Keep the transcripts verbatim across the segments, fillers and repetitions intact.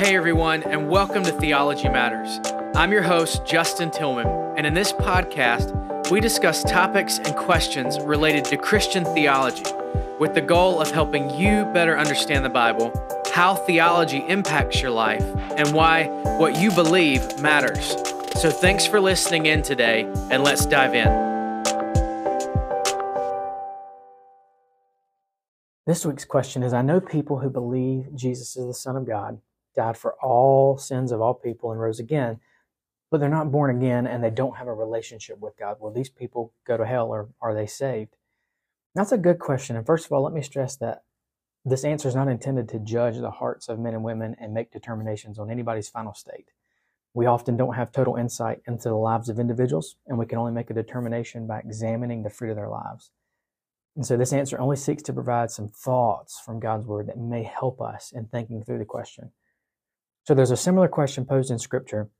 Hey everyone, and welcome to Theology Matters. I'm your host, Justin Tillman, and in this podcast, we discuss topics and questions related to Christian theology with the goal of helping you better understand the Bible, how theology impacts your life, and why what you believe matters. So thanks for listening in today, and let's dive in. This week's question is, I know people who believe Jesus is the Son of God, died for all sins of all people and rose again, but they're not born again and they don't have a relationship with God. Will these people go to hell or are they saved? That's a good question. And first of all, let me stress that this answer is not intended to judge the hearts of men and women and make determinations on anybody's final state. We often don't have total insight into the lives of individuals, and we can only make a determination by examining the fruit of their lives. And so this answer only seeks to provide some thoughts from God's Word that may help us in thinking through the question. So there's a similar question posed in Scripture,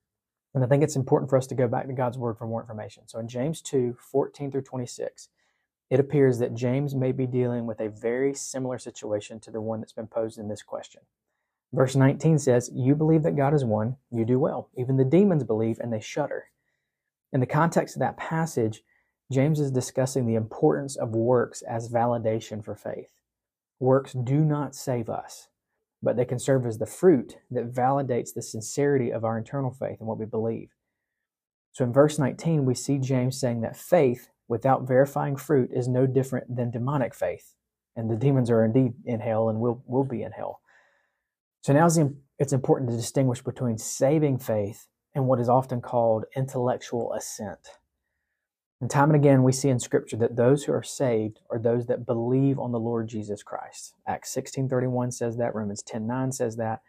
and I think it's important for us to go back to God's Word for more information. So in James two, fourteen through twenty-six, it appears that James may be dealing with a very similar situation to the one that's been posed in this question. Verse nineteen says, "You believe that God is one, you do well. Even the demons believe, and they shudder." In the context of that passage, James is discussing the importance of works as validation for faith. Works do not save us, but they can serve as the fruit that validates the sincerity of our internal faith and what we believe. So in verse nineteen, we see James saying that faith without verifying fruit is no different than demonic faith, and the demons are indeed in hell and will, will be in hell. So now it's important to distinguish between saving faith and what is often called intellectual assent. And time and again, we see in Scripture that those who are saved are those that believe on the Lord Jesus Christ. Acts sixteen thirty-one says that, Romans ten nine says that,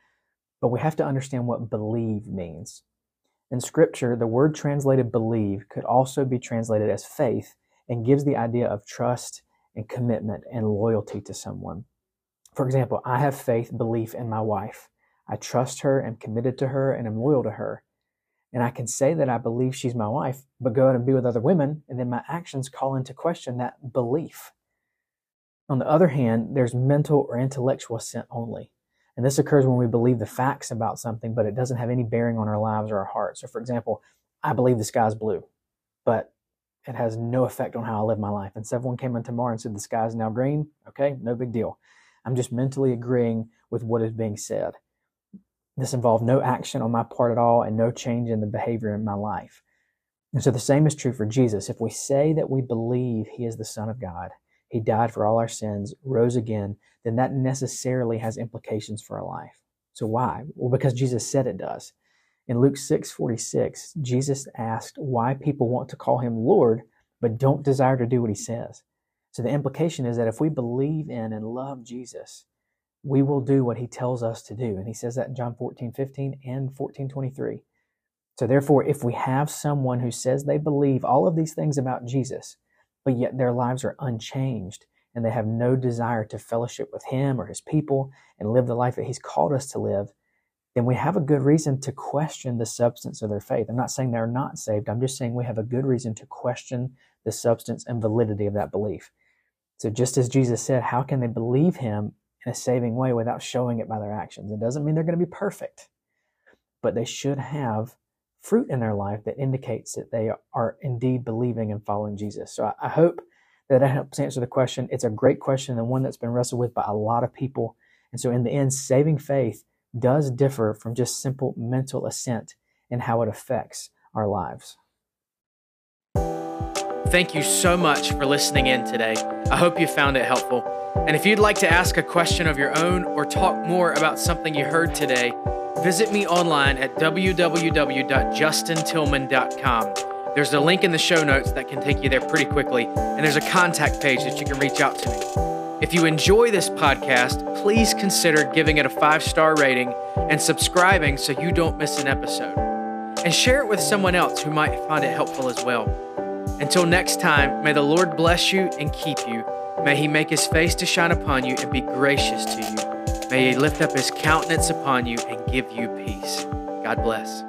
but we have to understand what believe means. In Scripture, the word translated believe could also be translated as faith and gives the idea of trust and commitment and loyalty to someone. For example, I have faith, belief in my wife. I trust her, am committed to her, and am loyal to her. And I can say that I believe she's my wife, but go out and be with other women, and then my actions call into question that belief. On the other hand, there's mental or intellectual assent only. And this occurs when we believe the facts about something, but it doesn't have any bearing on our lives or our hearts. So for example, I believe the sky's blue, but it has no effect on how I live my life. And so if someone came in tomorrow and said the sky's now green, okay, no big deal. I'm just mentally agreeing with what is being said. This involved no action on my part at all and no change in the behavior in my life. And so the same is true for Jesus. If we say that we believe he is the Son of God, he died for all our sins, rose again, then that necessarily has implications for our life. So why? Well, because Jesus said it does. In Luke six forty-six, Jesus asked why people want to call him Lord, but don't desire to do what he says. So the implication is that if we believe in and love Jesus, we will do what he tells us to do. And he says that in John fourteen fifteen and fourteen twenty-three. So therefore, if we have someone who says they believe all of these things about Jesus, but yet their lives are unchanged and they have no desire to fellowship with him or his people and live the life that he's called us to live, then we have a good reason to question the substance of their faith. I'm not saying they're not saved. I'm just saying we have a good reason to question the substance and validity of that belief. So just as Jesus said, how can they believe him in a saving way without showing it by their actions? It doesn't mean they're going to be perfect, but they should have fruit in their life that indicates that they are indeed believing and following Jesus. So I hope that that helps answer the question. It's a great question and one that's been wrestled with by a lot of people. And so in the end, saving faith does differ from just simple mental assent in how it affects our lives. Thank you so much for listening in today. I hope you found it helpful. And if you'd like to ask a question of your own or talk more about something you heard today, visit me online at w w w dot justin tillman dot com. There's a link in the show notes that can take you there pretty quickly, and there's a contact page that you can reach out to me. If you enjoy this podcast, please consider giving it a five-star rating and subscribing so you don't miss an episode. And share it with someone else who might find it helpful as well. Until next time, may the Lord bless you and keep you. May he make his face to shine upon you and be gracious to you. May he lift up his countenance upon you and give you peace. God bless.